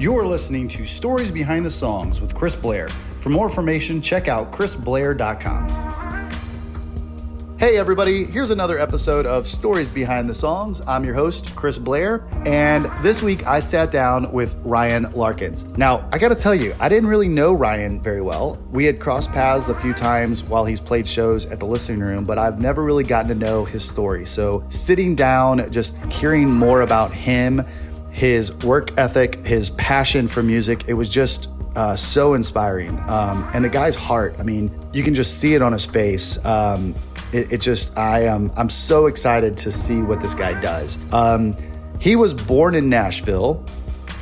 You're listening to Stories Behind the Songs with Chris Blair. For more information, check out chrisblair.com. Hey everybody, here's another episode of Stories Behind the Songs. I'm your host, Chris Blair, and this week I sat down with Ryan Larkins. Now, I gotta tell you, I didn't really know Ryan very well. We had crossed paths a few times while he's played shows at the Listening Room, but I've never really gotten to know his story. So sitting down, just hearing more about him, his work ethic, his passion for music. It was just so inspiring. And the guy's heart, I mean, you can just see it on his face. I'm so excited to see what this guy does. He was born in Nashville,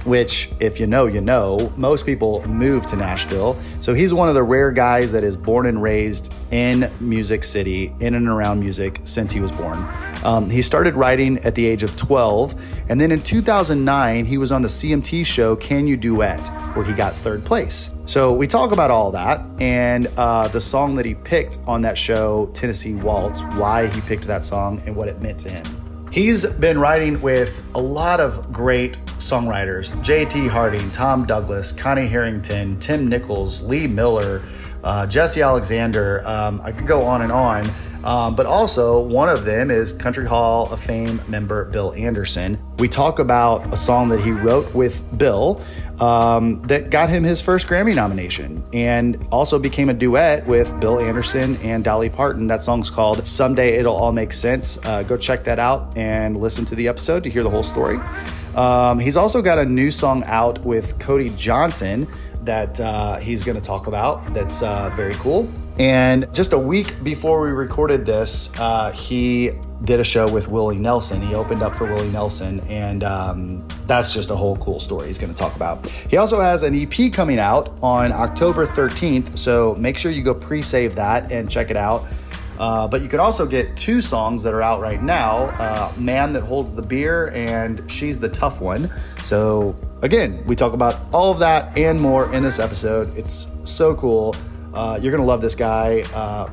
which if you know, you know, most people move to Nashville. So he's one of the rare guys that is born and raised in Music City, in and around music since he was born. He started writing at the age of 12. And then in 2009, he was on the CMT show, Can You Duet?, where he got third place. So we talk about all that and the song that he picked on that show, Tennessee Waltz, why he picked that song and what it meant to him. He's been writing with a lot of great songwriters, JT Harding, Tom Douglas, Connie Harrington, Tim Nichols, Lee Miller, Jesse Alexander. I could go on and on. But also one of them is Country Hall of Fame member Bill Anderson. We talk about a song that he wrote with Bill that got him his first Grammy nomination and also became a duet with Bill Anderson and Dolly Parton. That song's called Someday It'll All Make Sense. Go check that out and listen to the episode to hear the whole story. He's also got a new song out with Cody Johnson that he's going to talk about. That's very cool. And just a week before we recorded this, he did a show with Willie Nelson. He opened up for Willie Nelson, and that's just a whole cool story he's going to talk about. He also has an EP coming out on October 13th, so make sure you go pre-save that and check it out. But you can also get two songs that are out right now, Man That Holds the Beer and She's the Tough One. So again, we talk about all of that and more in this episode. It's so cool. You're going to love this guy,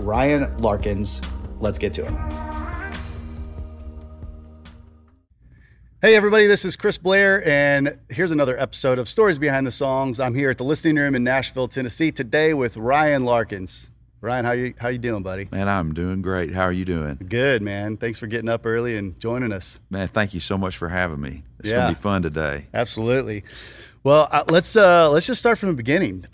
Ryan Larkins. Let's get to it. Hey, everybody, this is Chris Blair, and here's another episode of Stories Behind the Songs. I'm here at the Listening Room in Nashville, Tennessee, today with Ryan Larkins. Ryan, how you doing, buddy? Man, I'm doing great. How are you doing? Good, man. Thanks for getting up early and joining us. Man, thank you so much for having me. It's going to be fun today. Absolutely. Well, let's just start from the beginning.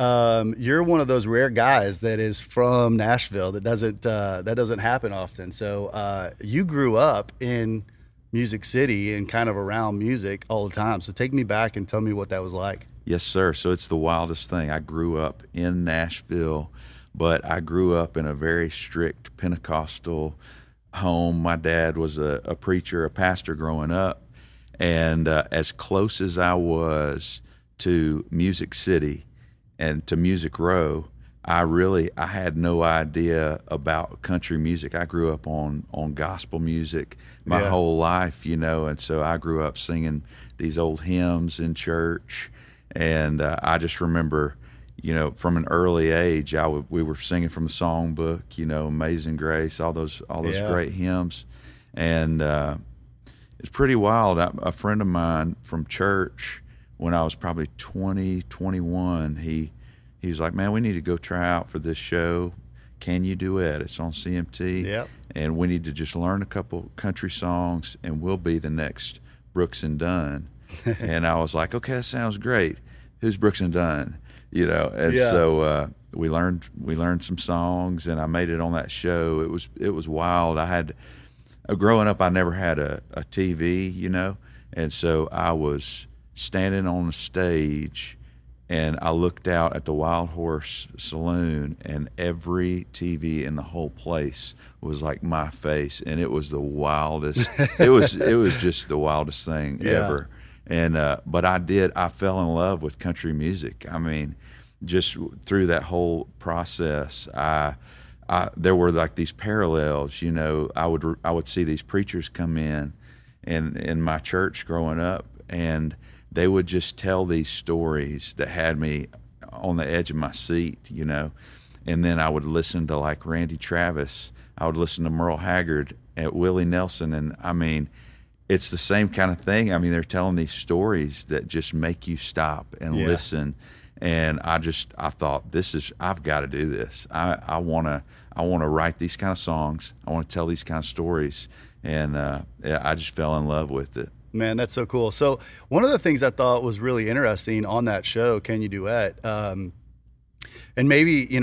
You're one of those rare guys that is from Nashville. That doesn't happen often. So you grew up in Music City and kind of around music all the time. So take me back and tell me what that was like. Yes, sir. So it's the wildest thing. I grew up in Nashville, but I grew up in a very strict Pentecostal home. My dad was a preacher, a pastor growing up, and as close as I was to Music City and to Music Row, I had no idea about country music. I grew up on gospel music my whole life, you know, and so I grew up singing these old hymns in church, and I just remember, you know, from an early age, we were singing from the songbook, you know, Amazing Grace, all those great hymns, and it's pretty wild. A friend of mine from church, when I was probably 20, 21, he was like, man, we need to go try out for this show, Can You Duet? It's on CMT, and we need to just learn a couple country songs, and we'll be the next Brooks and Dunn. And I was like, okay, that sounds great. Who's Brooks and Dunn? You know, and so we learned some songs, and I made it on that show. It was wild. I had, growing up, I never had a TV, you know, and so I was standing on a stage, and I looked out at the Wild Horse Saloon, and every TV in the whole place was like my face, and it was the wildest. it was just the wildest thing ever. And but I fell in love with country music. I mean, just through that whole process, I there were like these parallels. You know, I would see these preachers come in, and in my church growing up, and they would just tell these stories that had me on the edge of my seat. You know, and then I would listen to like Randy Travis. I would listen to Merle Haggard and Willie Nelson, and I mean, it's the same kind of thing. I mean, they're telling these stories that just make you stop and listen. And I thought, I've got to do this. I want to write these kind of songs. I want to tell these kind of stories. And I just fell in love with it. Man, that's so cool. So one of the things I thought was really interesting on that show, Can You Duet? And maybe,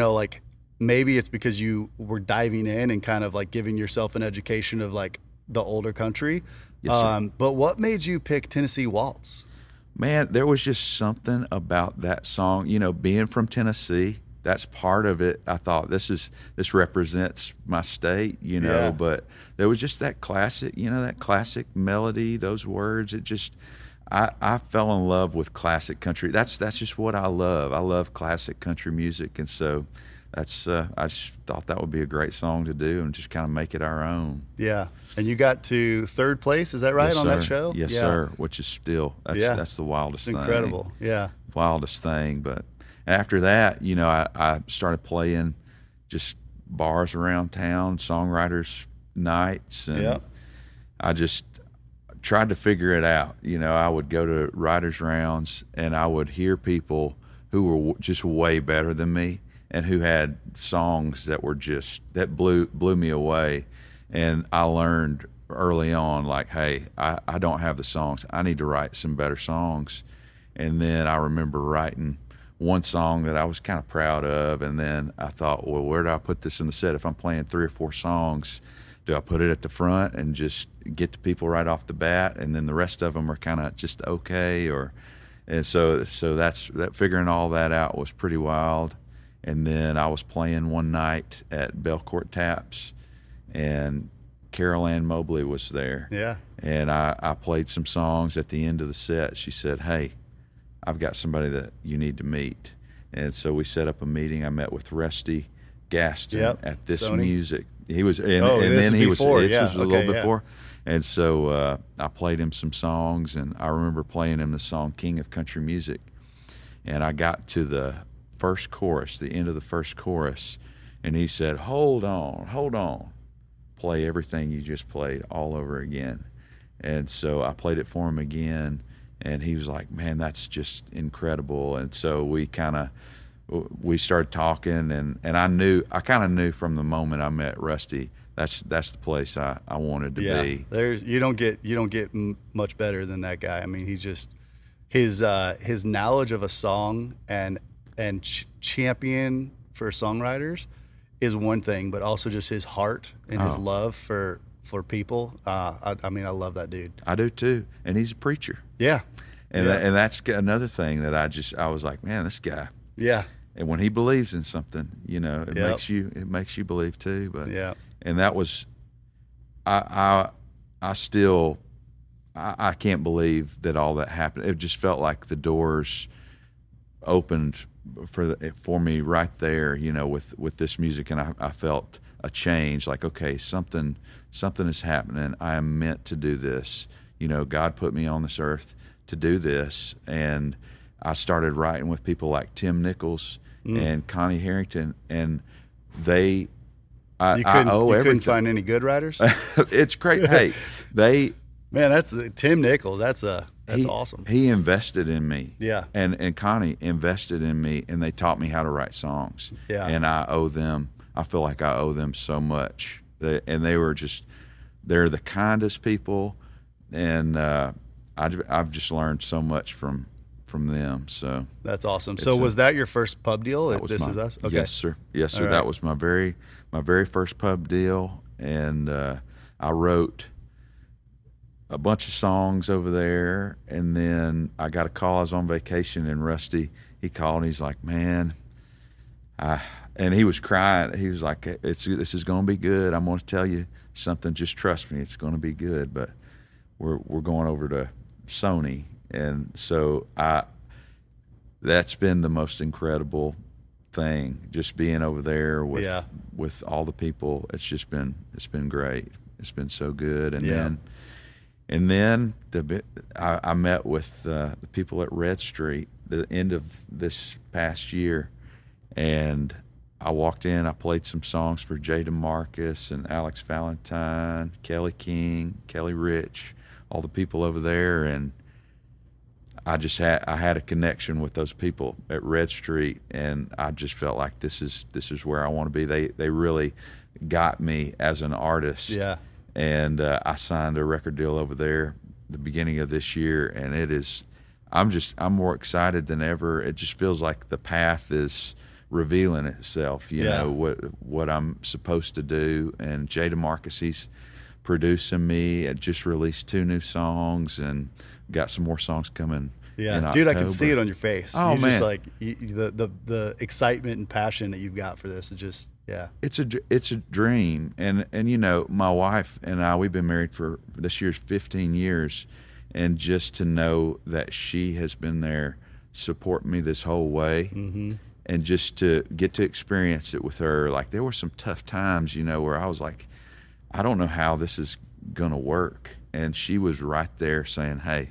maybe it's because you were diving in and kind of like giving yourself an education of like the older country. Yes, sir. But what made you pick Tennessee Waltz? Man, there was just something about that song. Being from Tennessee, that's part of it. I thought this represents my state, but there was just that classic, that classic melody, those words. It just, I fell in love with classic country. That's just what I love. I love classic country music. And so I just thought that would be a great song to do and just kind of make it our own. Yeah. And you got to third place, is that right, on that show? Yes, sir, which is still, that's the wildest thing. Incredible, yeah. Wildest thing. But after that, I started playing just bars around town, songwriters nights, and I just tried to figure it out. I would go to writers rounds, and I would hear people who were just way better than me, and who had songs that were just, that blew me away. And I learned early on, like, hey, I don't have the songs. I need to write some better songs. And then I remember writing one song that I was kind of proud of. And then I thought, well, where do I put this in the set? If I'm playing 3 or 4 songs, do I put it at the front and just get to people right off the bat? And then the rest of them are kind of just okay. And so that figuring all that out was pretty wild. And then I was playing one night at Belcourt Taps, and Carol Ann Mobley was there. Yeah. And I played some songs. At the end of the set, she said, hey, I've got somebody that you need to meet. And so we set up a meeting. I met with Rusty Gaston at This Sony Music. He was, this was a little before. And so I played him some songs, and I remember playing him the song King of Country Music. And I got to the end of the first chorus, and he said, hold on, play everything you just played all over again. And so I played it for him again, and he was like, man, that's just incredible. And so we started talking, and I kind of knew from the moment I met Rusty, that's the place I wanted to be. You don't get much better than that guy. I mean, he's just, his knowledge of a song and champion for songwriters is one thing, but also just his heart and his love for people. I love that dude. I do too. And he's a preacher. Yeah. And that's another thing that I was like, man, this guy. Yeah. And when he believes in something, it makes you believe too. But and that was, I still can't believe that all that happened. It just felt like the doors opened for me right there, with this music. And I felt a change, like, okay, something is happening. I am meant to do this. God put me on this earth to do this. And I started writing with people like Tim Nichols and Connie Harrington, and you couldn't find any good writers? It's great. Hey, that's Tim Nichols. That's awesome. He invested in me. Yeah. And Connie invested in me, and they taught me how to write songs. Yeah. And I feel like I owe them so much. They're the kindest people, and I've just learned so much from them. So that's awesome. So was that your first pub deal? Is us? Okay. Yes, sir. Yes, sir. Right. That was my very first pub deal, and I wrote a bunch of songs over there. And then I got a call. I was on vacation, and Rusty, he called, and he's like, man, and he was crying. He was like, this is going to be good. I'm going to tell you something. Just trust me. It's going to be good. But we're going over to Sony. And so that's been the most incredible thing, just being over there with all the people. It's been great. It's been so good. And then I met with the people at Red Street the end of this past year, and I walked in. I played some songs for Jay DeMarcus and Alex Valentine, Kelly King, Kelly Rich, all the people over there, and I just had a connection with those people at Red Street, and I just felt like this is where I want to be. They really got me as an artist. Yeah. And I signed a record deal over there the beginning of this year, and it is I'm more excited than ever. It just feels like the path is revealing itself, you know, what I'm supposed to do. And Jay DeMarcus, he's producing me. I just released 2 new songs and got some more songs coming. Yeah, dude, October. I can see it on your face. Oh, you're man, just like the excitement and passion that you've got for this is just It's a dream, and you know, my wife and I, we've been married for this year's 15 years, and just to know that she has been there supporting me this whole way, mm-hmm. and just to get to experience it with her. Like, there were some tough times, you know, where I was like, I don't know how this is gonna work, and she was right there saying, hey,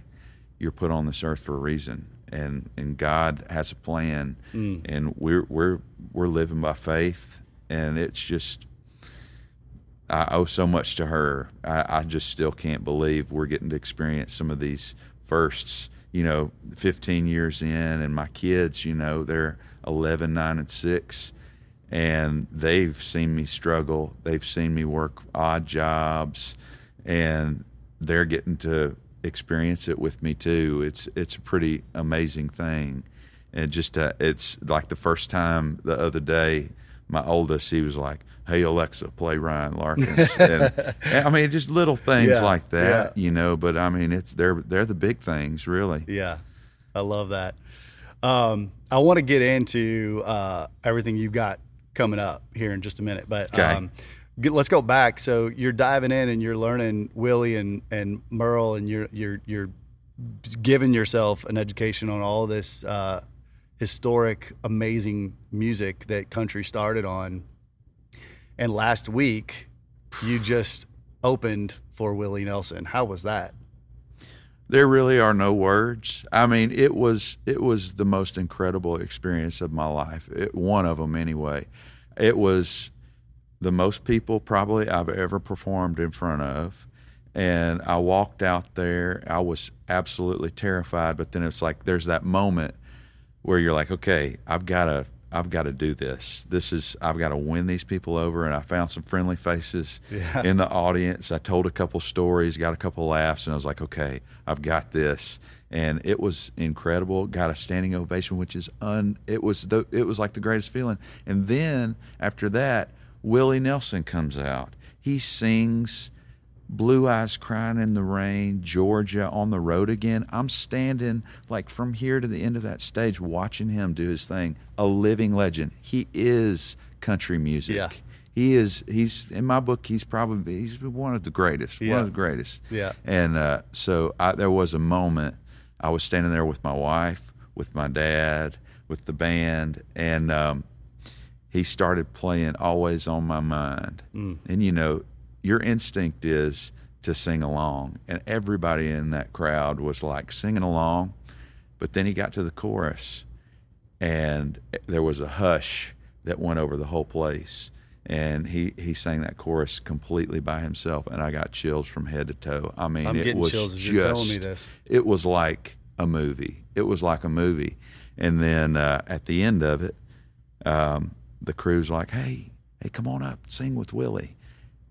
you're put on this earth for a reason, and God has a plan, and we're living by faith. And it's just, I owe so much to her. I just still can't believe we're getting to experience some of these firsts, you know, 15 years in. And my kids, you know, they're 11, 9, and 6. And they've seen me struggle. They've seen me work odd jobs. And they're getting to experience it with me, too. It's a pretty amazing thing. And just, it's like the first time the other day, my oldest, he was like, hey, Alexa, play Ryan Larkins. And I mean, just little things like that, you know. But, I mean, it's they're the big things, really. Yeah, I love that. I want to get into everything you've got coming up here in just a minute. But let's go back. So you're diving in and you're learning Willie and Merle, and you're giving yourself an education on all this historic, amazing music that country started on. And last week, you just opened for Willie Nelson. How was that? There really are no words. I mean, it was the most incredible experience of my life. One of them, anyway. It was the most people probably I've ever performed in front of. And I walked out there. I was absolutely terrified. But then it's like there's that moment where you're like, okay, I've got to do this. I've got to win these people over. And I found some friendly faces in the audience. I told a couple stories, got a couple laughs, and I was like, okay, I've got this. And it was incredible. Got a standing ovation, which is it was like the greatest feeling. And then after that, Willie Nelson comes out. He sings Blue Eyes Crying in the Rain, Georgia, On the Road Again. I'm standing like from here to the end of that stage watching him do his thing. A living legend. He is country music. Yeah. He's in my book, he's one of the greatest. Yeah. One of the greatest. Yeah. And so there was a moment I was standing there with my wife, with my dad, with the band, and he started playing Always on My Mind. Mm. And you know, your instinct is to sing along. And everybody in that crowd was like singing along. But then he got to the chorus, and there was a hush that went over the whole place. And he sang that chorus completely by himself. And I got chills from head to toe. I mean, it was chills as you're telling me this. It was like a movie. It was like a movie. And then at the end of it, the crew's like, hey, come on up, sing with Willie.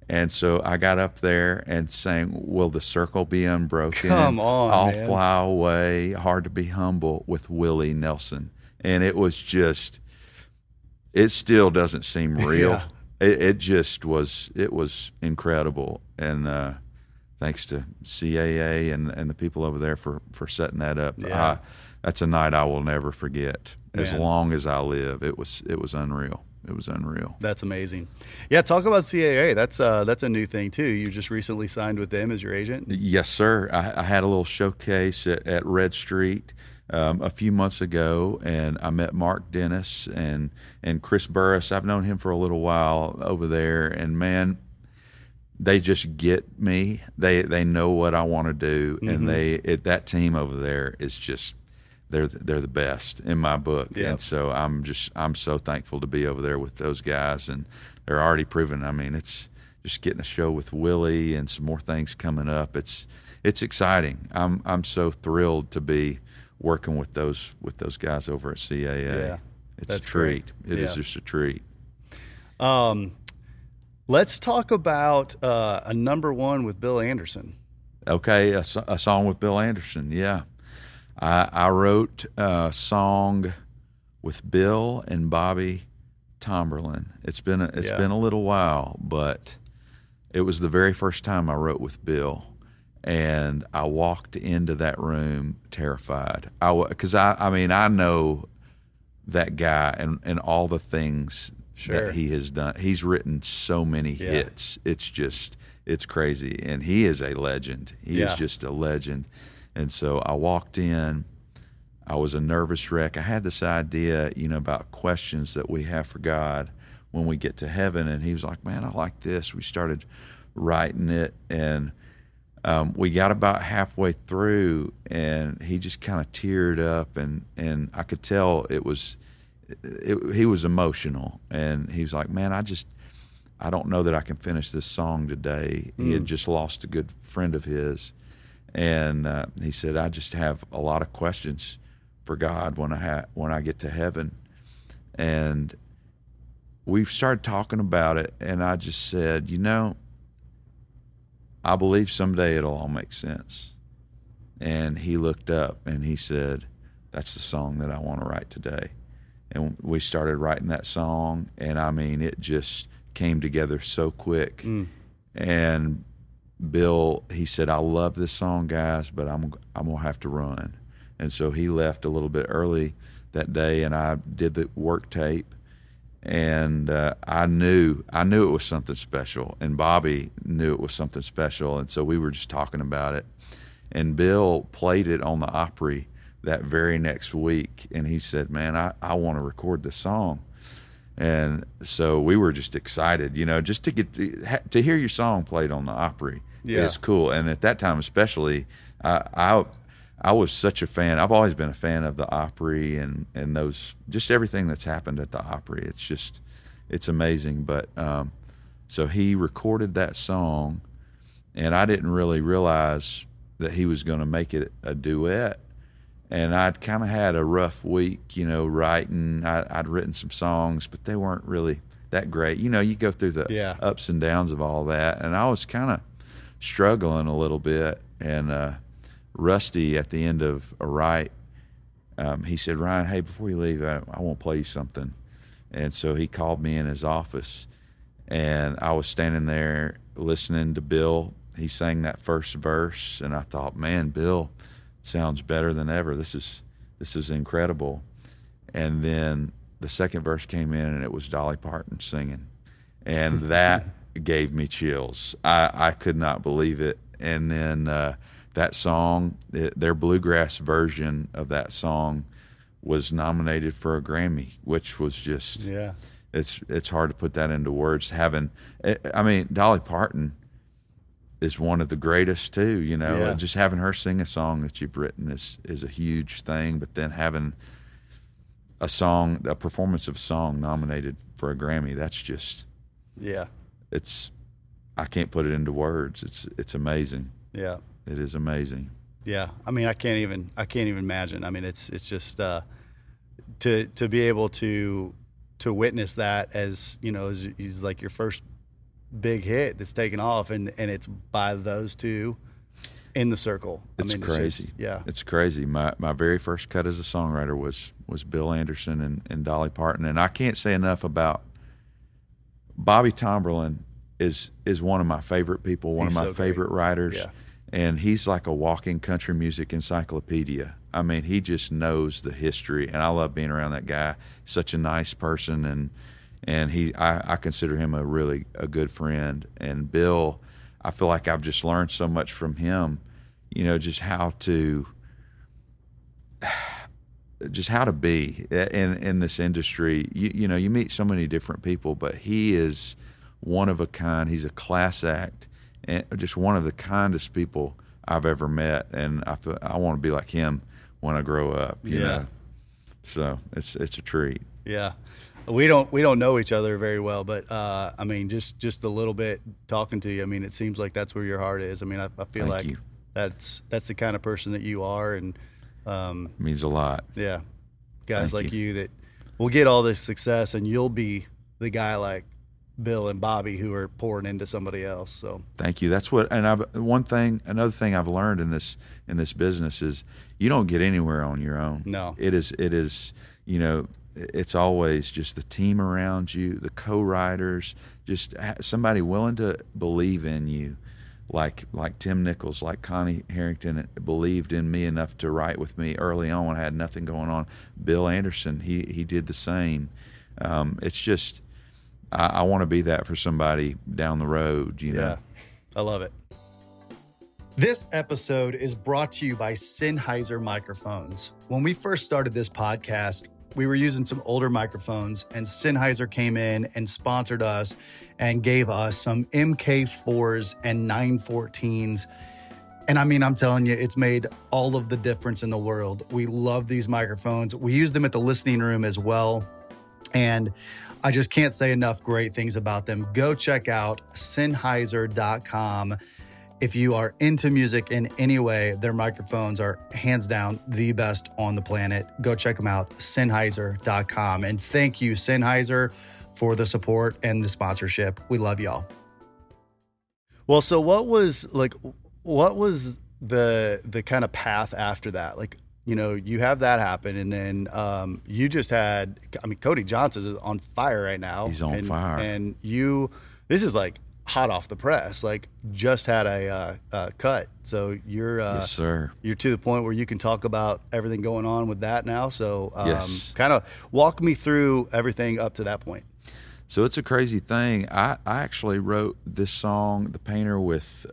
And so I got up there and sang, Will the Circle Be Unbroken? Come on, I'll man. Fly Away, Hard to Be Humble with Willie Nelson. And it was just, it still doesn't seem real. Yeah. It just was, it was incredible. And thanks to CAA and the people over there for setting that up. Yeah. That's a night I will never forget. Man. As long as I live, it was unreal. It was unreal. That's amazing. Yeah, talk about CAA. That's a new thing, too. You just recently signed with them as your agent? Yes, sir. I had a little showcase at Red Street a few months ago, and I met Mark Dennis and Chris Burris. I've known him for a little while over there, and, man, they just get me. They know what I want to do, mm-hmm. and that team over there is just – They're the best in my book, and so I'm so thankful to be over there with those guys, and they're already proven. I mean, it's just getting a show with Willie and some more things coming up. It's it's exciting. I'm so thrilled to be working with those guys over at CAA. Yeah, it's a treat. Great. It is just a treat. Let's talk about a number one with Bill Anderson. Okay, a song with Bill Anderson, yeah. I wrote a song with Bill and Bobby Tomberlin. It's been a little while, but it was the very first time I wrote with Bill, and I walked into that room terrified. Because I know that guy and all the things that he has done. He's written so many hits. It's crazy, and he is a legend. He is just a legend. And so I walked in. I was a nervous wreck. I had this idea, about questions that we have for God when we get to heaven. And he was like, man, I like this. We started writing it, and we got about halfway through, and he just kind of teared up, and I could tell he was emotional. And he was like, man, I don't know that I can finish this song today. He had just lost a good friend of his. And he said, I just have a lot of questions for God when I get to heaven. And we've started talking about it, and I just said, I believe someday it'll all make sense. And he looked up, and he said, that's the song that I want to write today. And we started writing that song, and it just came together so quick. And Bill, he said, I love this song, guys, but I'm going to have to run. And so he left a little bit early that day, and I did the work tape, and I knew it was something special, and Bobby knew it was something special, and so we were just talking about it. And Bill played it on the Opry that very next week, and he said, man, I want to record this song. And so we were just excited, just to get to hear your song played on the Opry. Yeah. It's cool. And at that time, especially, I was such a fan. I've always been a fan of the Opry and those, just everything that's happened at the Opry. It's just, it's amazing. But so he recorded that song, and I didn't really realize that he was going to make it a duet. And I'd kind of had a rough week, writing. I'd written some songs, but they weren't really that great. You go through the ups and downs of all that. And I was kind of struggling a little bit. And Rusty, at the end of a write, he said, Ryan, hey, before you leave, I want to play you something. And so he called me in his office. And I was standing there listening to Bill. He sang that first verse. And I thought, man, Bill sounds better than ever. This is incredible. And then the second verse came in, and it was Dolly Parton singing, and that gave me chills. I could not believe it. And then that song, their bluegrass version of that song, was nominated for a Grammy, which was just it's hard to put that into words. Dolly Parton is one of the greatest too, Just having her sing a song that you've written is a huge thing, but then having a performance of a song nominated for a Grammy, that's just I can't put it into words. It's amazing. Yeah. It is amazing. Yeah. I can't even imagine. It's just to be able to witness that as, is like your first big hit that's taken off, and it's by those two in the circle. It's crazy. It's crazy. My very first cut as a songwriter was Bill Anderson and Dolly Parton, and I can't say enough about Bobby Tomberlin. Is one of my favorite people, one of my favorite writers, and he's like a walking country music encyclopedia. He just knows the history, and I love being around that guy. Such a nice person, and I consider him a really good friend. And Bill, I feel like I've just learned so much from him, just how to be in this industry. You meet so many different people, but he is one of a kind. He's a class act, and just one of the kindest people I've ever met. And I feel I want to be like him when I grow up. You know? So it's a treat. Yeah. We don't know each other very well, but just a little bit talking to you, it seems like that's where your heart is. I feel Thank like you. that's the kind of person that you are, and it means a lot. Yeah, guys Thank like you. You that will get all this success, and you'll be the guy like Bill and Bobby who are pouring into somebody else. So thank you. That's what, and another thing I've learned in this business is you don't get anywhere on your own. No, it is, you know, it's always just the team around you, the co-writers, just somebody willing to believe in you, like Tim Nichols, like Connie Harrington believed in me enough to write with me early on when I had nothing going on. Bill Anderson, he did the same. It's just, I want to be that for somebody down the road, you know? I love it. This episode is brought to you by Sennheiser microphones. When we first started this podcast, we were using some older microphones, and Sennheiser came in and sponsored us and gave us some MK4s and 914s. And I mean, I'm telling you, it's made all of the difference in the world. We love these microphones. We use them at the Listening Room as well. And I just can't say enough great things about them. Go check out Sennheiser.com. If you are into music in any way, their microphones are hands down the best on the planet. Go check them out, Sennheiser.com. And thank you, Sennheiser, for the support and the sponsorship. We love y'all. Well, so what was the kind of path after that? Like, you know, you have that happen, and then you just had, I mean, Cody Johnson is on fire right now. He's on fire. And this is like hot off the press, like just had a cut. So you're, yes, sir. You're to the point where you can talk about everything going on with that now. So yes. Kind of walk me through everything up to that point. So it's a crazy thing. I actually wrote this song, The Painter, with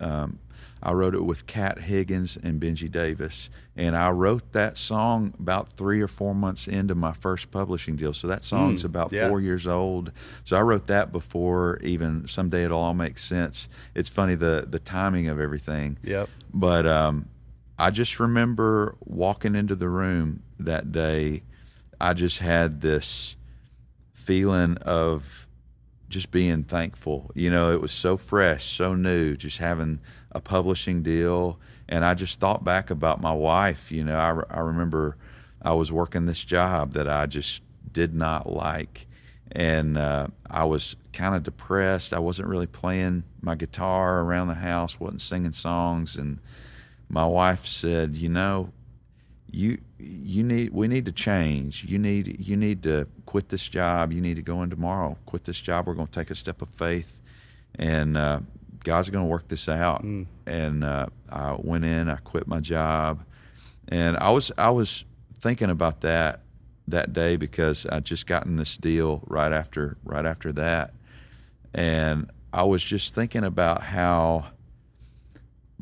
I wrote it with Cat Higgins and Benji Davis. And I wrote that song about 3 or 4 months into my first publishing deal. So that song's about 4 years old. So I wrote that before even Someday It'll All Make Sense. It's funny, the timing of everything. Yep. But I just remember walking into the room that day. I just had this feeling of just being thankful. You know, it was so fresh, so new, just having a publishing deal. And I just thought back about my wife. You know, I remember I was working this job that I just did not like, and I was kind of depressed. I wasn't really playing my guitar around the house, wasn't singing songs. And my wife said, you know, we need to change. You need to quit this job. You need to go in tomorrow, quit this job. We're going to take a step of faith, and God's going to work this out. And I went in, I quit my job, and I was thinking about that day because I'd just gotten this deal right after that, and I was just thinking about how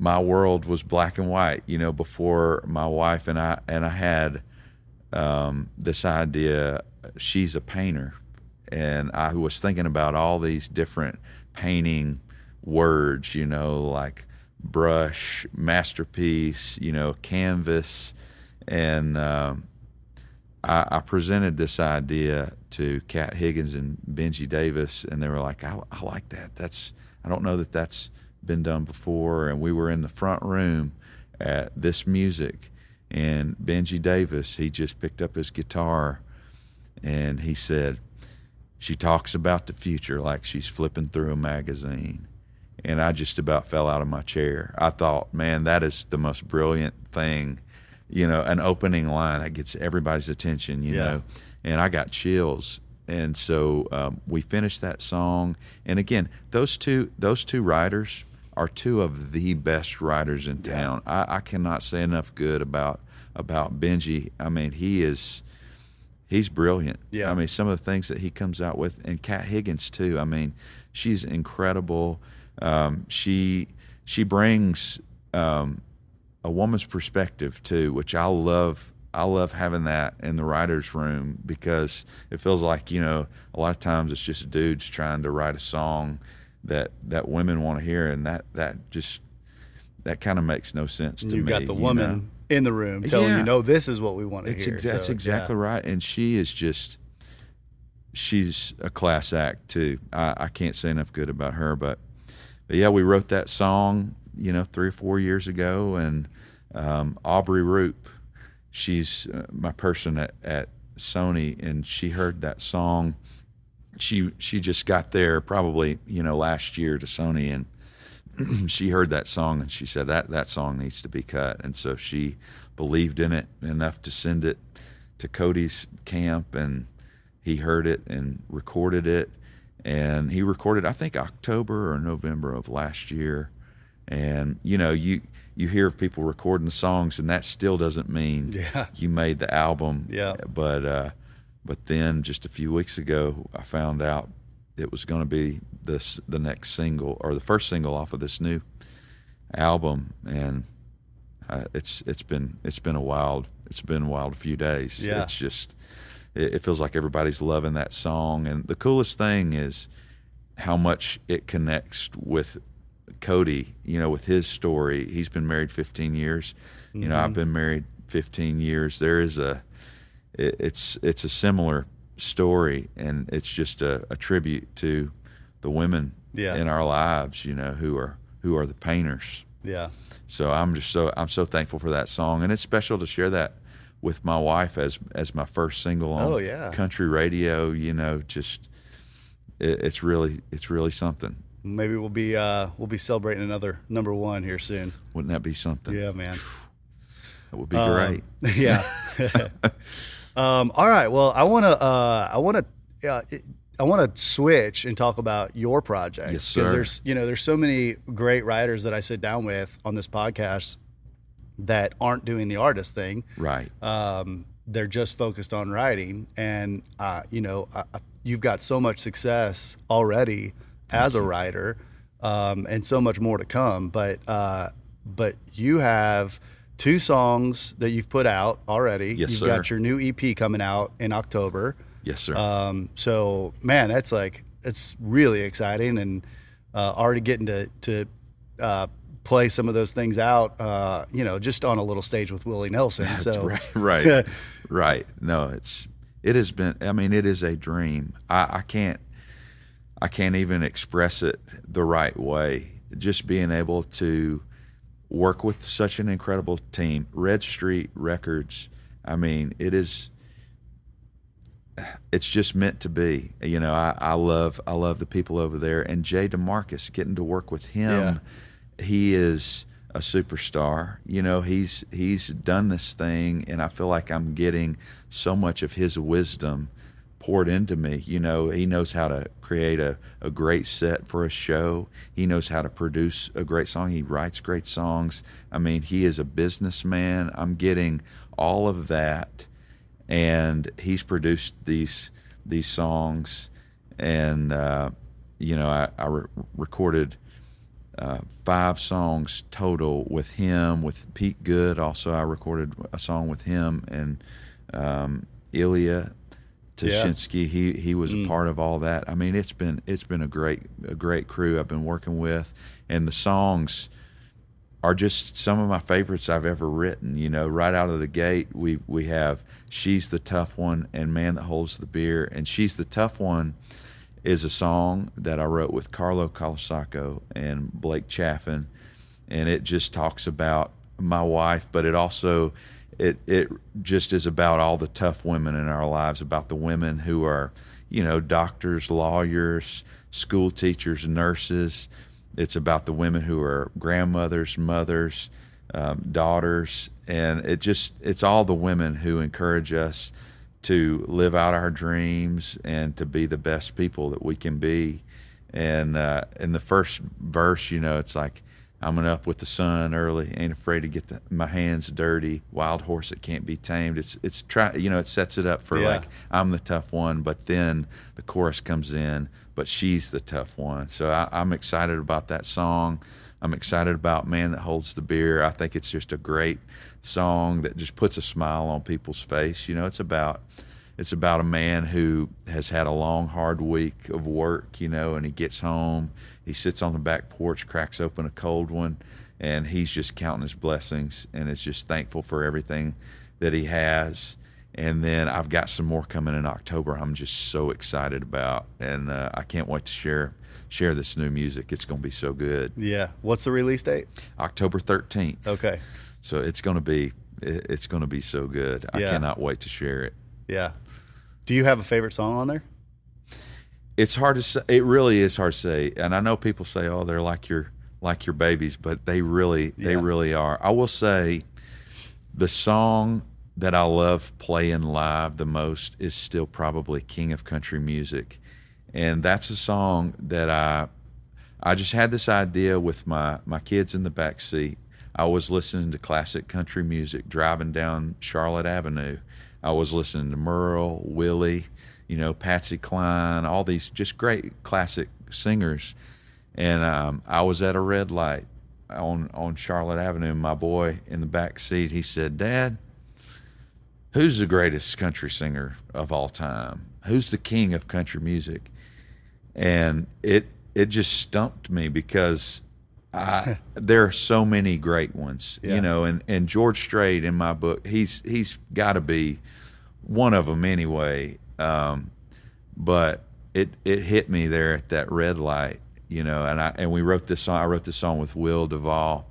my world was black and white, you know, before my wife and I had this idea, She's a Painter, and I was thinking about all these different painting words, you know, like brush, masterpiece, you know, canvas. And I presented this idea to Cat Higgins and Benji Davis, and they were like, I like that. I don't know that that's been done before. And we were in the front room at This Music, and Benji Davis, he just picked up his guitar and he said, she talks about the future like she's flipping through a magazine. And I just about fell out of my chair. I thought, man, that is the most brilliant thing, you know, an opening line that gets everybody's attention, you know. And I got chills. And so we finished that song. And again, those two writers are two of the best writers in town. I cannot say enough good about Benji. I mean, he's brilliant. Yeah. I mean, some of the things that he comes out with, and Cat Higgins too. I mean, she's incredible. She brings a woman's perspective too, which I love. I love having that in the writer's room because it feels like, you know, a lot of times it's just dudes trying to write a song that women want to hear, and that kind of makes no sense to me. You've got the woman in the room telling you, no, this is what we want to hear. That's exactly right. And she is just, she's a class act too. I can't say enough good about her, but yeah, we wrote that song. you know, 3 or 4 years ago. And Aubrey Roop, she's my person at Sony, and she heard that song. She just got there probably, you know, last year to Sony, and she heard that song and she said that song needs to be cut. And so she believed in it enough to send it to Cody's camp, and he heard it and recorded it. And he recorded, I think, October or November of last year. And, you know, you hear of people recording the songs, and that still doesn't mean you made the album. Yeah. But then just a few weeks ago, I found out it was going to be the next single, or the first single off of this new album. And it's been a wild few days. Yeah. It's just, it feels like everybody's loving that song. And the coolest thing is how much it connects with Cody, you know, with his story. He's been married 15 years. Mm-hmm. You know, I've been married 15 years. There is it's a similar story, and it's just a tribute to the women in our lives, you know, who are the painters. Yeah. So I'm so thankful for that song, and it's special to share that with my wife as my first single on country radio. You know, just it's really something. Maybe we'll be celebrating another number one here soon. Wouldn't that be something? Yeah, man. That would be great. Yeah. All right. Well, I want to switch and talk about your project. Yes, sir. 'Cause there's so many great writers that I sit down with on this podcast that aren't doing the artist thing. Right. They're just focused on writing, and you've got so much success already as a writer, and so much more to come. But you have 2 songs that you've put out already. Yes, sir. You've got your new EP coming out in October. Yes, sir. So, man, it's really exciting, and already getting to play some of those things out, just on a little stage with Willie Nelson. So right. No, it is a dream. I can't even express it the right way. Just being able to work with such an incredible team, Red Street Records. I mean, it's just meant to be. You know, I love the people over there, and Jay DeMarcus, getting to work with him. Yeah. He is a superstar. You know, he's done this thing, and I feel like I'm getting so much of his wisdom poured into me. You know, he knows how to create a great set for a show. He knows how to produce a great song. He writes great songs. I mean, he is a businessman. I'm getting all of that, and he's produced these songs. And, I recorded 5 songs total with him, with Pete Good. Also, I recorded a song with him and Ilya Tashinsky. Yeah. He was a part of all that. I mean, it's been a great crew I've been working with, and the songs are just some of my favorites I've ever written. You know, right out of the gate, we have "She's the Tough One" and "Man That Holds the Beer," and "She's the Tough One" is a song that I wrote with Carlo Colosacco and Blake Chaffin, and it just talks about my wife, but it also it just is about all the tough women in our lives, about the women who are, you know, doctors, lawyers, school teachers, nurses. It's about the women who are grandmothers, mothers, daughters, and it's all the women who encourage us to live out our dreams and to be the best people that we can be. And in the first verse, you know, it's like, I'm going up with the sun early, ain't afraid to get my hands dirty, wild horse that can't be tamed. It sets it up for like, I'm the tough one, but then the chorus comes in, but she's the tough one. So I'm excited about that song. I'm excited about Man That Holds the Beer. I think it's just a great song that just puts a smile on people's face. You know, it's about a man who has had a long, hard week of work, you know, and he gets home, he sits on the back porch, cracks open a cold one, and he's just counting his blessings and is just thankful for everything that he has. And then I've got some more coming in October I'm just so excited about. And I can't wait to share this new music. It's going to be so good. Yeah. What's the release date? October 13th. Okay. So it's going to be so good. Yeah. I cannot wait to share it. Yeah. Do you have a favorite song on there? It's hard to say. It really is hard to say. And I know people say, oh, they're like your babies, but they really are. I will say the song that I love playing live the most is still probably King of Country Music. And that's a song that I just had this idea with my kids in the back seat. I was listening to classic country music driving down Charlotte Avenue. I was listening to Merle, Willie, Patsy Cline, all these just great classic singers. And I was at a red light on Charlotte Avenue, and my boy in the back seat, he said, "Dad, who's the greatest country singer of all time? Who's the king of country music?" And it just stumped me because there are so many great ones, and George Strait in my book, he's got to be one of them anyway. But it hit me there at that red light, and we wrote this song. I wrote this song with Will Duvall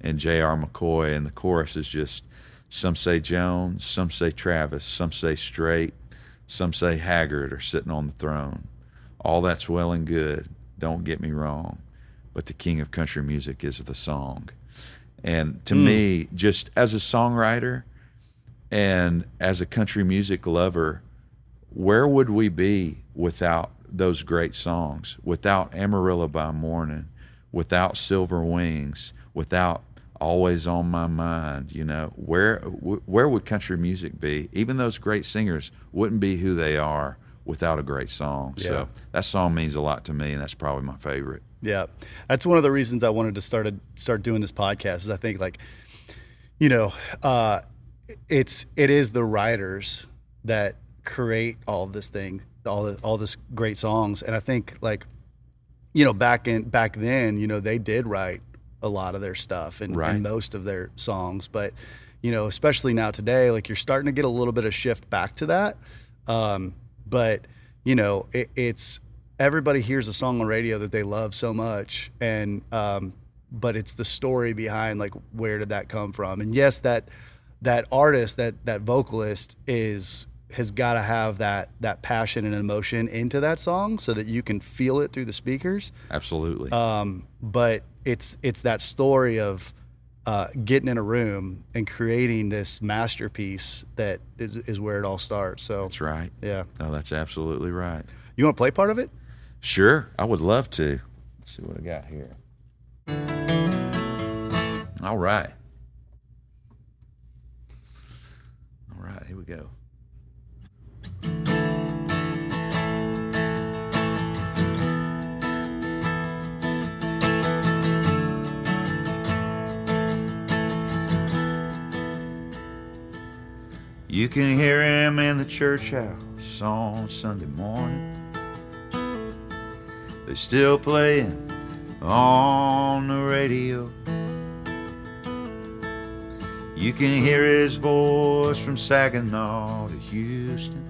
and J.R. McCoy, and the chorus is just, "Some say Jones, some say Travis, some say Strait, some say Haggard are sitting on the throne. All that's well and good, don't get me wrong, but the king of country music is the song." And to me, just as a songwriter and as a country music lover, where would we be without those great songs, without Amarillo by Morning, without Silver Wings, without Always on My Mind? Where would country music be? Even those great singers wouldn't be who they are without a great song. Yeah. So that song means a lot to me, and that's probably my favorite. Yeah, that's one of the reasons I wanted to start doing this podcast. Is I think it is the writers that create all this thing, all this great songs. And I think back then they did write a lot of their stuff and most of their songs, but especially now today, you're starting to get a little bit of shift back to that. But it's everybody hears a song on radio that they love so much, and but it's the story behind where did that come from. And yes, that artist, that vocalist has got to have that passion and emotion into that song so that you can feel it through the speakers. Absolutely. But it's that story of getting in a room and creating this masterpiece that is where it all starts. So that's right. Yeah. No, that's absolutely right. You want to play part of it? Sure. I would love to. Let's see what I got here. All right. All right, here we go. You can hear him in the church house on Sunday morning. They're still playing on the radio. You can hear his voice from Saginaw to Houston.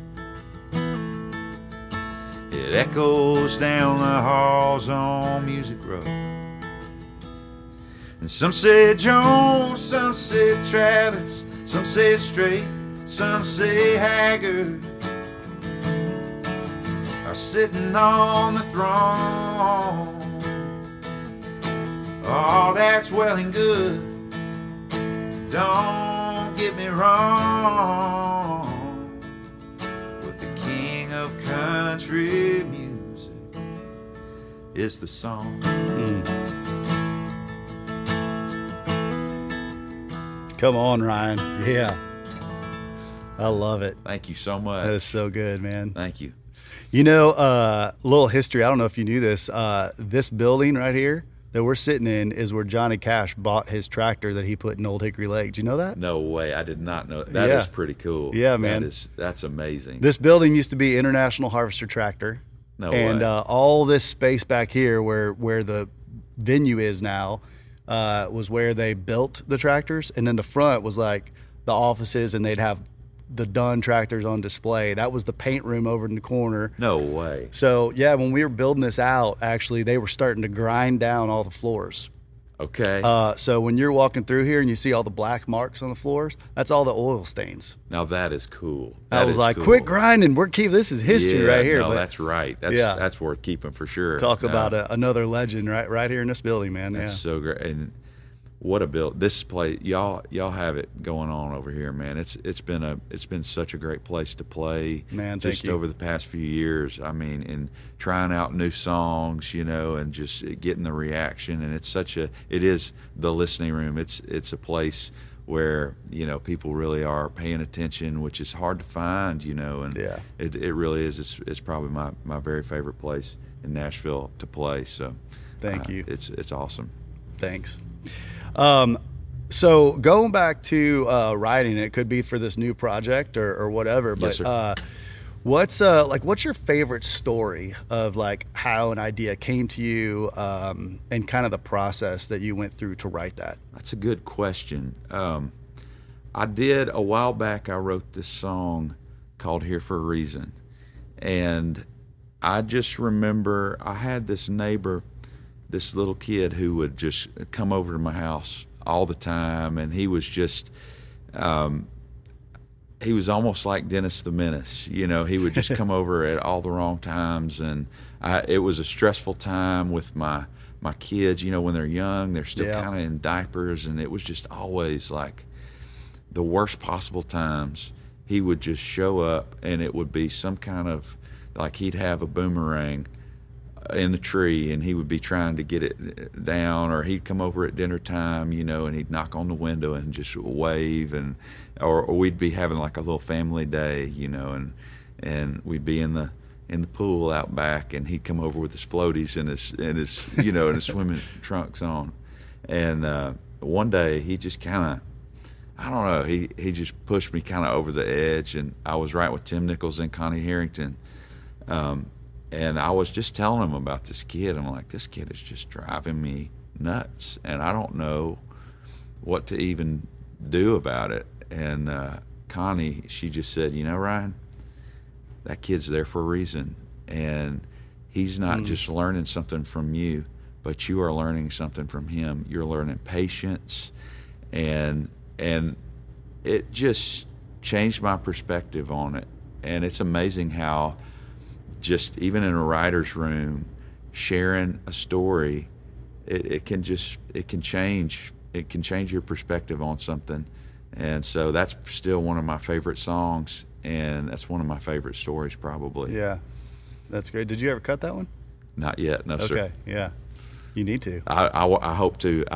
It echoes down the halls on Music Row. And some say Jones, some say Travis, some say Strait, some say Haggard are sitting on the throne. Oh, that's well and good, don't get me wrong, but the king of country music is the song. Come on, Ryan. Yeah, I love it. Thank you so much. That is so good, man. Thank you. A little history. I don't know if you knew this. This building right here that we're sitting in is where Johnny Cash bought his tractor that he put in Old Hickory Lake. Do you know that? No way. I did not know that. That is pretty cool. Yeah, man. That's amazing. This building used to be International Harvester Tractor. No way. And all this space back here where the venue is now was where they built the tractors. And then the front was the offices, and they'd have the Dunn tractors on display. That was the paint room over in the corner. No way. So, yeah, when we were building this out, actually, they were starting to grind down all the floors. Okay. So when you're walking through here and you see all the black marks on the floors, that's all the oil stains. Now that is cool. That I was like, cool. Quit grinding. We're keeping this is history right here. No, but that's right. That's that's worth keeping for sure. Talk about another legend right here in this building, man. That's so great. And what a build! This place, y'all have it going on over here, man. It's been such a great place to play, man. Just over the past few years, I mean, and trying out new songs, you know, and just getting the reaction. And it is the listening room. It's a place where, you know, people really are paying attention, which is hard to find, you know. And it really is. It's probably my very favorite place in Nashville to play. So, thank you. It's awesome. Thanks. So going back to writing, it could be for this new project or whatever, but what's your favorite story of like how an idea came to you, and kind of the process that you went through to write that? That's a good question. I did a while back, I wrote this song called Here for a Reason. And I just remember I had this neighbor, this little kid who would just come over to my house all the time. And he was just, he was almost like Dennis the Menace. You know, he would just come over at all the wrong times. And it was a stressful time with my kids. You know, when they're young, they're still kind of in diapers. And it was just always like the worst possible times. He would just show up, and it would be some kind of, like, he'd have a boomerang in the tree, and he would be trying to get it down, or he'd come over at dinner time, you know, and he'd knock on the window and just wave, and or we'd be having like a little family day, you know, and we'd be in the pool out back, and he'd come over with his floaties and his you know, and his swimming trunks on, and one day he just kind of, I don't know, he just pushed me kind of over the edge, and I was right with Tim Nichols and Connie Harrington. And I was just telling him about this kid. I'm like, this kid is just driving me nuts, and I don't know what to even do about it. And Connie, she just said, you know, Ryan, that kid's there for a reason. And he's not just learning something from you, but you are learning something from him. You're learning patience. And it just changed my perspective on it. And it's amazing how, just even in a writer's room, sharing a story, it can change your perspective on something. And so that's still one of my favorite songs, and that's one of my favorite stories probably. Yeah, that's great. Did you ever cut that one? Not yet, no, sir. Okay, yeah, you need to. I hope to.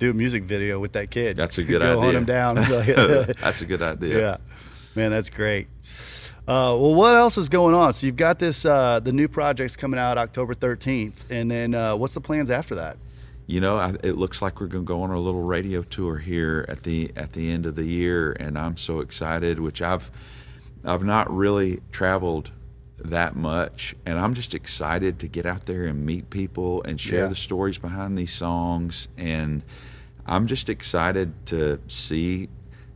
Do a music video with that kid. That's a good idea. Go hunt him down. That's a good idea. Yeah, man, that's great. Well, what else is going on? So you've got this, the new project's coming out October 13th. And then what's the plans after that? You know, it looks like we're going to go on a little radio tour here at the end of the year. And I'm so excited, which I've not really traveled that much. And I'm just excited to get out there and meet people and share the stories behind these songs. And I'm just excited to see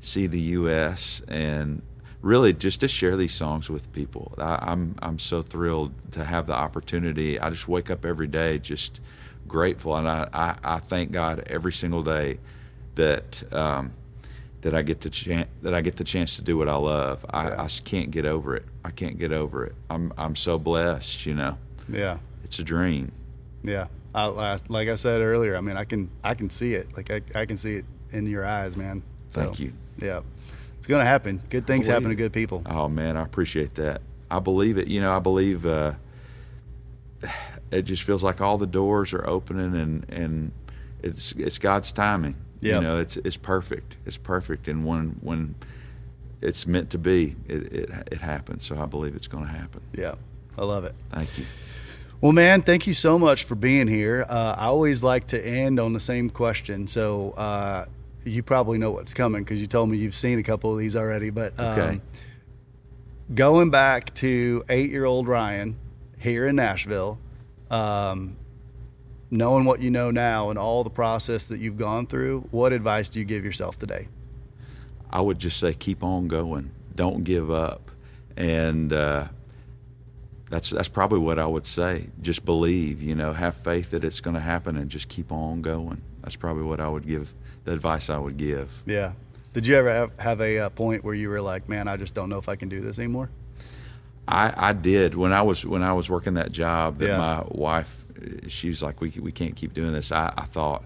the U.S. and really just to share these songs with people. I'm so thrilled to have the opportunity. I just wake up every day just grateful, and I thank God every single day that I get the chance to do what I love. I can't get over it. I'm so blessed, you know. Yeah, it's a dream. Yeah, like I said earlier, I mean, I can see it. Like I can see it in your eyes, man. So, thank you. Yeah. It's going to happen. Good things happen to good people. Oh, man, I appreciate that. I believe it. You know, I believe it just feels like all the doors are opening, and it's God's timing. Yep. You know, it's perfect. It's perfect. And when it's meant to be, it happens. So I believe it's going to happen. Yeah, I love it. Thank you. Well, man, thank you so much for being here. I always like to end on the same question. So, you probably know what's coming because you told me you've seen a couple of these already, but okay. Going back to 8-year-old Ryan here in Nashville, knowing what you know now and all the process that you've gone through, what advice do you give yourself today? I would just say keep on going. don't give up. And that's probably what I would say. Just believe, you know, have faith that it's going to happen and just keep on going. That's probably what I would give, the advice I would give. Yeah. Did you ever have a point where you were like, man, I just don't know if I can do this anymore? I did. When I was working that job that my wife, she was like, we can't keep doing this. I thought,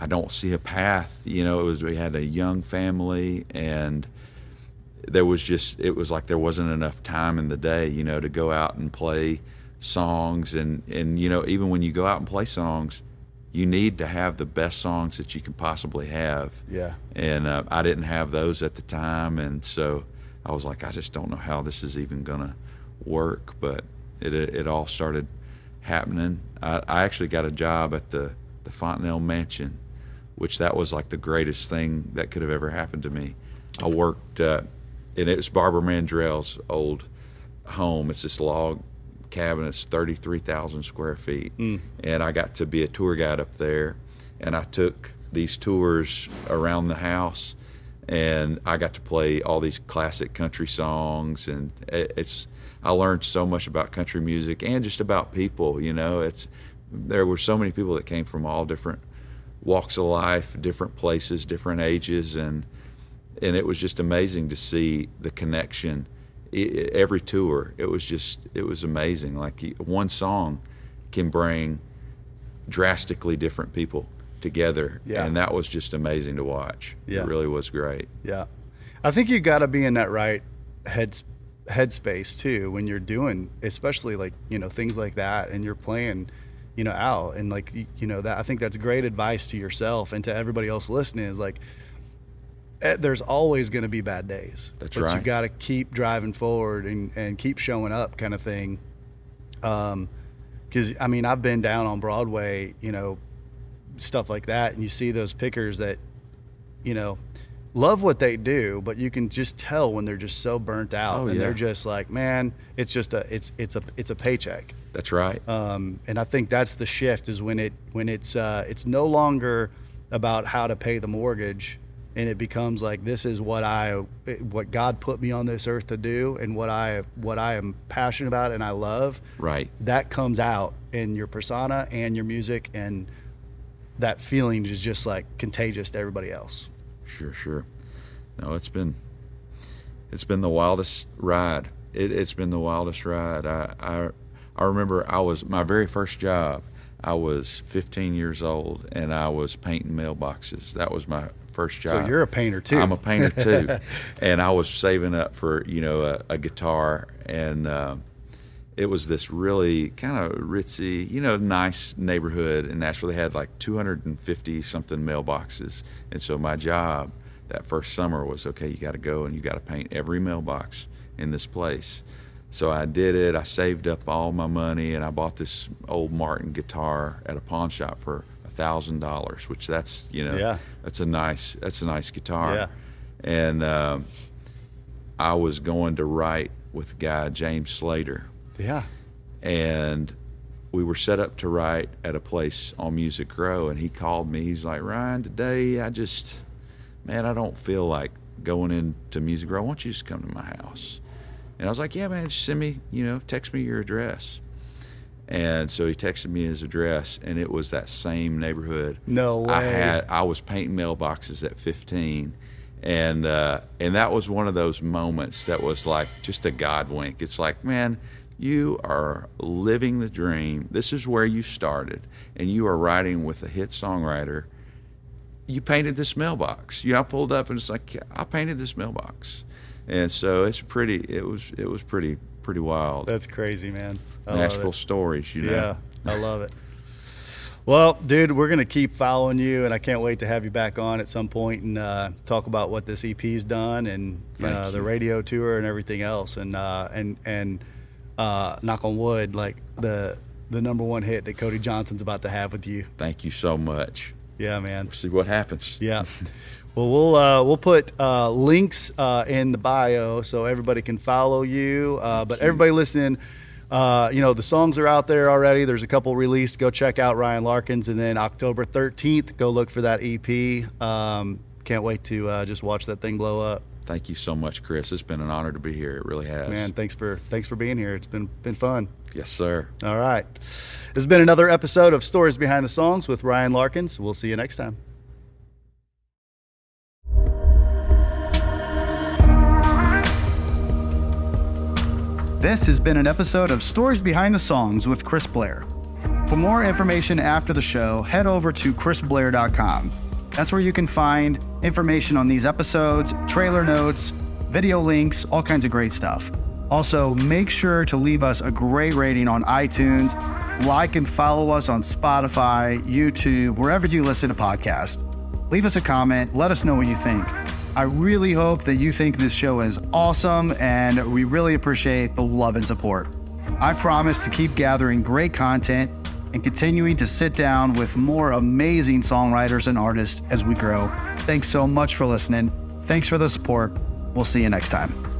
I don't see a path. You know, we had a young family, and it was like there wasn't enough time in the day, you know, to go out and play songs. And you know, even when you go out and play songs, you need to have the best songs that you can possibly have. Yeah. And I didn't have those at the time. And so I was like, I just don't know how this is even going to work. But it all started happening. I actually got a job at the Fontenelle Mansion, which that was like the greatest thing that could have ever happened to me. I worked, and it was Barbara Mandrell's old home. It's this log cabin. It's 33,000 square feet. Mm. And I got to be a tour guide up there. And I took these tours around the house, and I got to play all these classic country songs. And I learned so much about country music and just about people, you know. There were so many people that came from all different walks of life, different places, different ages, and it was just amazing to see the connection. Every tour, it was amazing. Like one song can bring drastically different people together, and that was just amazing to watch. Yeah. It really was great. Yeah, I think you got to be in that right headspace too when you're doing, especially like, you know, things like that, and you're playing, you know, out, and like, you know, that I think that's great advice to yourself and to everybody else listening is like, there's always going to be bad days. That's right. But you got to keep driving forward and keep showing up, kind of thing. Because I mean, I've been down on Broadway, you know, stuff like that, and you see those pickers that, you know, love what they do, but you can just tell when they're just so burnt out, and they're just like, man, it's just a paycheck. That's right. And I think that's the shift, is when it's no longer about how to pay the mortgage, and it becomes like, this is what God put me on this earth to do, and what I am passionate about and I love. Right. That comes out in your persona and your music, and that feeling is just like contagious to everybody else. Sure. No, it's been the wildest ride. It's been the wildest ride. I remember my very first job, I was 15 years old, and I was painting mailboxes. That was my first job. So you're a painter too. I'm a painter too. And I was saving up for, you know, a guitar, and it was this really kind of ritzy, you know, nice neighborhood in Nashville. They had like 250 something mailboxes. And so my job that first summer was, okay, you got to go and you got to paint every mailbox in this place. So I did it. I saved up all my money, and I bought this old Martin guitar at a pawn shop for $1,000, which that's a nice guitar. Yeah. And I was going to write with guy James Slater. Yeah. And we were set up to write at a place on Music Row, and he called me. He's like, Ryan, today I don't feel like going into Music Row. Why don't you just come to my house? And I was like, yeah, man, just send me, you know, text me your address. And so he texted me his address, and it was that same neighborhood. No way. I was painting mailboxes at 15, and that was one of those moments that was like just a God wink. It's like, man, you are living the dream. This is where you started, and you are writing with a hit songwriter. You painted this mailbox. You know, I pulled up, and it's like, I painted this mailbox. And so it was pretty wild. That's crazy, man. Nashville stories, you know. Yeah, I love it. Well, dude, we're going to keep following you, and I can't wait to have you back on at some point and talk about what this EP's done and the radio tour and everything else. And knock on wood, like the number one hit that Cody Johnson's about to have with you. Thank you so much. Yeah, man. We'll see what happens. Yeah. Well, we'll put links in the bio so everybody can follow you. But everybody listening, you know, the songs are out there already. There's a couple released. Go check out Ryan Larkins. And then October 13th, go look for that EP. Can't wait to just watch that thing blow up. Thank you so much, Chris. It's been an honor to be here. It really has. Man, thanks for being here. It's been fun. Yes, sir. All right. This has been another episode of Stories Behind the Songs with Ryan Larkins. We'll see you next time. This has been an episode of Stories Behind the Songs with Chris Blair. For more information after the show, head over to chrisblair.com. That's where you can find information on these episodes, trailer notes, video links, all kinds of great stuff. Also, make sure to leave us a great rating on iTunes, like and follow us on Spotify, YouTube, wherever you listen to podcasts. Leave us a comment, let us know what you think. I really hope that you think this show is awesome, and we really appreciate the love and support. I promise to keep gathering great content and continuing to sit down with more amazing songwriters and artists as we grow. Thanks so much for listening. Thanks for the support. We'll see you next time.